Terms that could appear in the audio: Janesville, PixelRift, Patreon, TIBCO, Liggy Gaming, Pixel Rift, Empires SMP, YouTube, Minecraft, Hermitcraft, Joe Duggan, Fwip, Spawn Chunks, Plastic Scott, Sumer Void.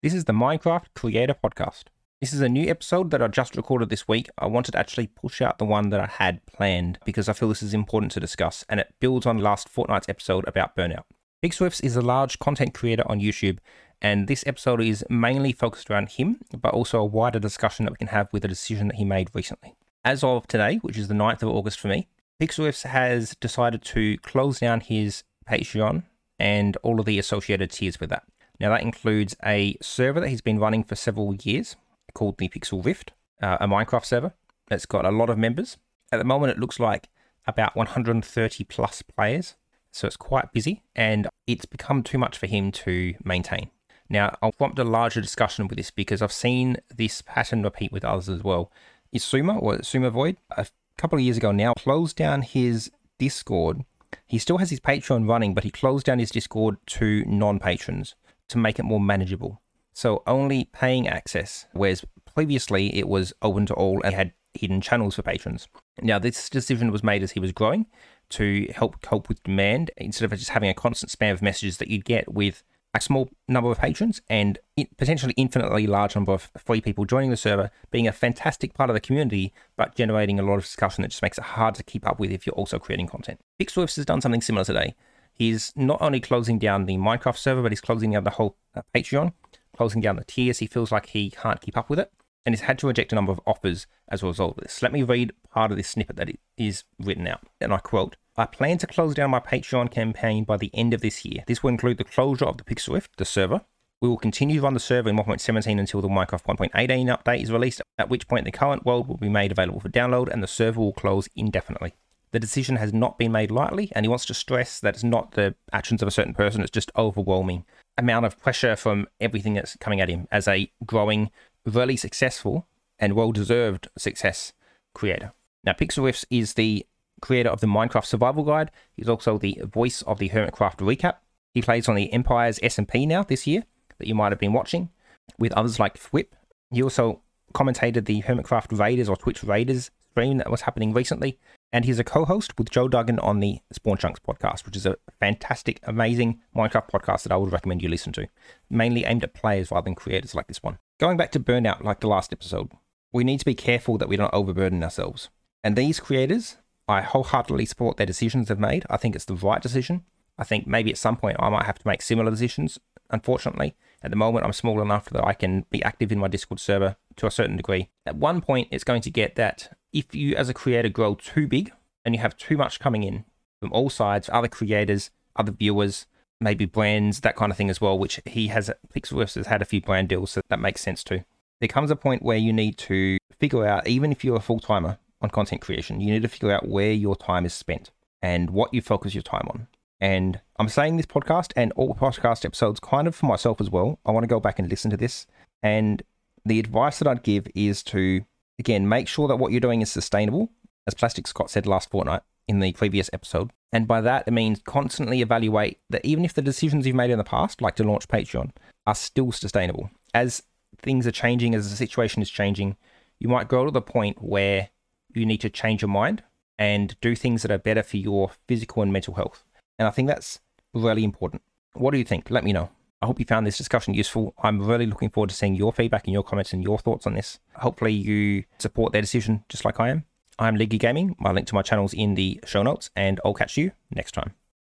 This is the Minecraft Creator Podcast. This is a new episode that I just recorded this week. I wanted to actually push out the one that I had planned because I feel this is important to discuss, and it builds on last fortnight's episode about burnout. PixelRift is a large content creator on YouTube, and this episode is mainly focused around him, but also a wider discussion that we can have with a decision that he made recently. As of today, which is the 9th of August for me, PixelRift has decided to close down his Patreon and all of the associated tiers with that. Now that includes a server that he's been running for several years called the Pixel Rift, a Minecraft server that's got a lot of members. At the moment it looks like about 130 plus players, so it's quite busy and it's become too much for him to maintain. Now I'll prompt a larger discussion with this because I've seen this pattern repeat with others as well. Is Sumer Void, a couple of years ago now, closed down his Discord. He still has his Patreon running, but he closed down his Discord to non-patrons to make it more manageable. So only paying access, whereas previously it was open to all and had hidden channels for patrons. Now this decision was made as he was growing to help cope with demand instead of just having a constant spam of messages that you'd get with a small number of patrons and potentially infinitely large number of free people joining the server, being a fantastic part of the community, but generating a lot of discussion that just makes it hard to keep up with if you're also creating content. PixelRift has done something similar today. He's not only closing down the Minecraft server, but he's closing down the whole Patreon, closing down the tiers. He feels like he can't keep up with it, and he's had to reject a number of offers as a result of this. Let me read part of this snippet that it is written out, and I quote, "I plan to close down my Patreon campaign by the end of this year. This will include the closure of the Pixel Rift, the server. We will continue to run the server in 1.17 until the Minecraft 1.18 update is released, at which point the current world will be made available for download, and the server will close indefinitely. The decision has not been made lightly," and he wants to stress that it's not the actions of a certain person, it's just overwhelming amount of pressure from everything that's coming at him as a growing, really successful and well-deserved success creator. Now, Pixel Rift is the creator of the Minecraft Survival Guide. He's also the voice of the Hermitcraft recap. He plays on the Empires SMP now this year that you might have been watching with others like Fwip. He also commentated the Hermitcraft Raiders or Twitch Raiders stream that was happening recently. And he's a co-host with Joe Duggan on the Spawn Chunks podcast, which is a fantastic, amazing Minecraft podcast that I would recommend you listen to, mainly aimed at players rather than creators like this one. Going back to burnout like the last episode, we need to be careful that we don't overburden ourselves. And these creators, I wholeheartedly support their decisions they've made. I think it's the right decision. I think maybe at some point I might have to make similar decisions. Unfortunately, at the moment I'm small enough that I can be active in my Discord server to a certain degree. At one point it's going to get that if you as a creator grow too big and you have too much coming in from all sides, other creators, other viewers, maybe brands, that kind of thing as well, which he has, PixelRift has had a few brand deals, so that makes sense too. There comes a point where you need to figure out, even if you're a full-timer on content creation, you need to figure out where your time is spent and what you focus your time on. And I'm saying this podcast and all podcast episodes kind of for myself as well. I want to go back and listen to this. And the advice that I'd give is to, again, make sure that what you're doing is sustainable, as Plastic Scott said last fortnight in the previous episode. And by that, it means constantly evaluate that even if the decisions you've made in the past, like to launch Patreon, are still sustainable. As things are changing, as the situation is changing, you might go to the point where you need to change your mind and do things that are better for your physical and mental health. And I think that's really important. What do you think? Let me know. I hope you found this discussion useful. I'm really looking forward to seeing your feedback and your comments and your thoughts on this. Hopefully you support their decision just like I am. I'm Liggy Gaming. My link to my channel's in the show notes, and I'll catch you next time.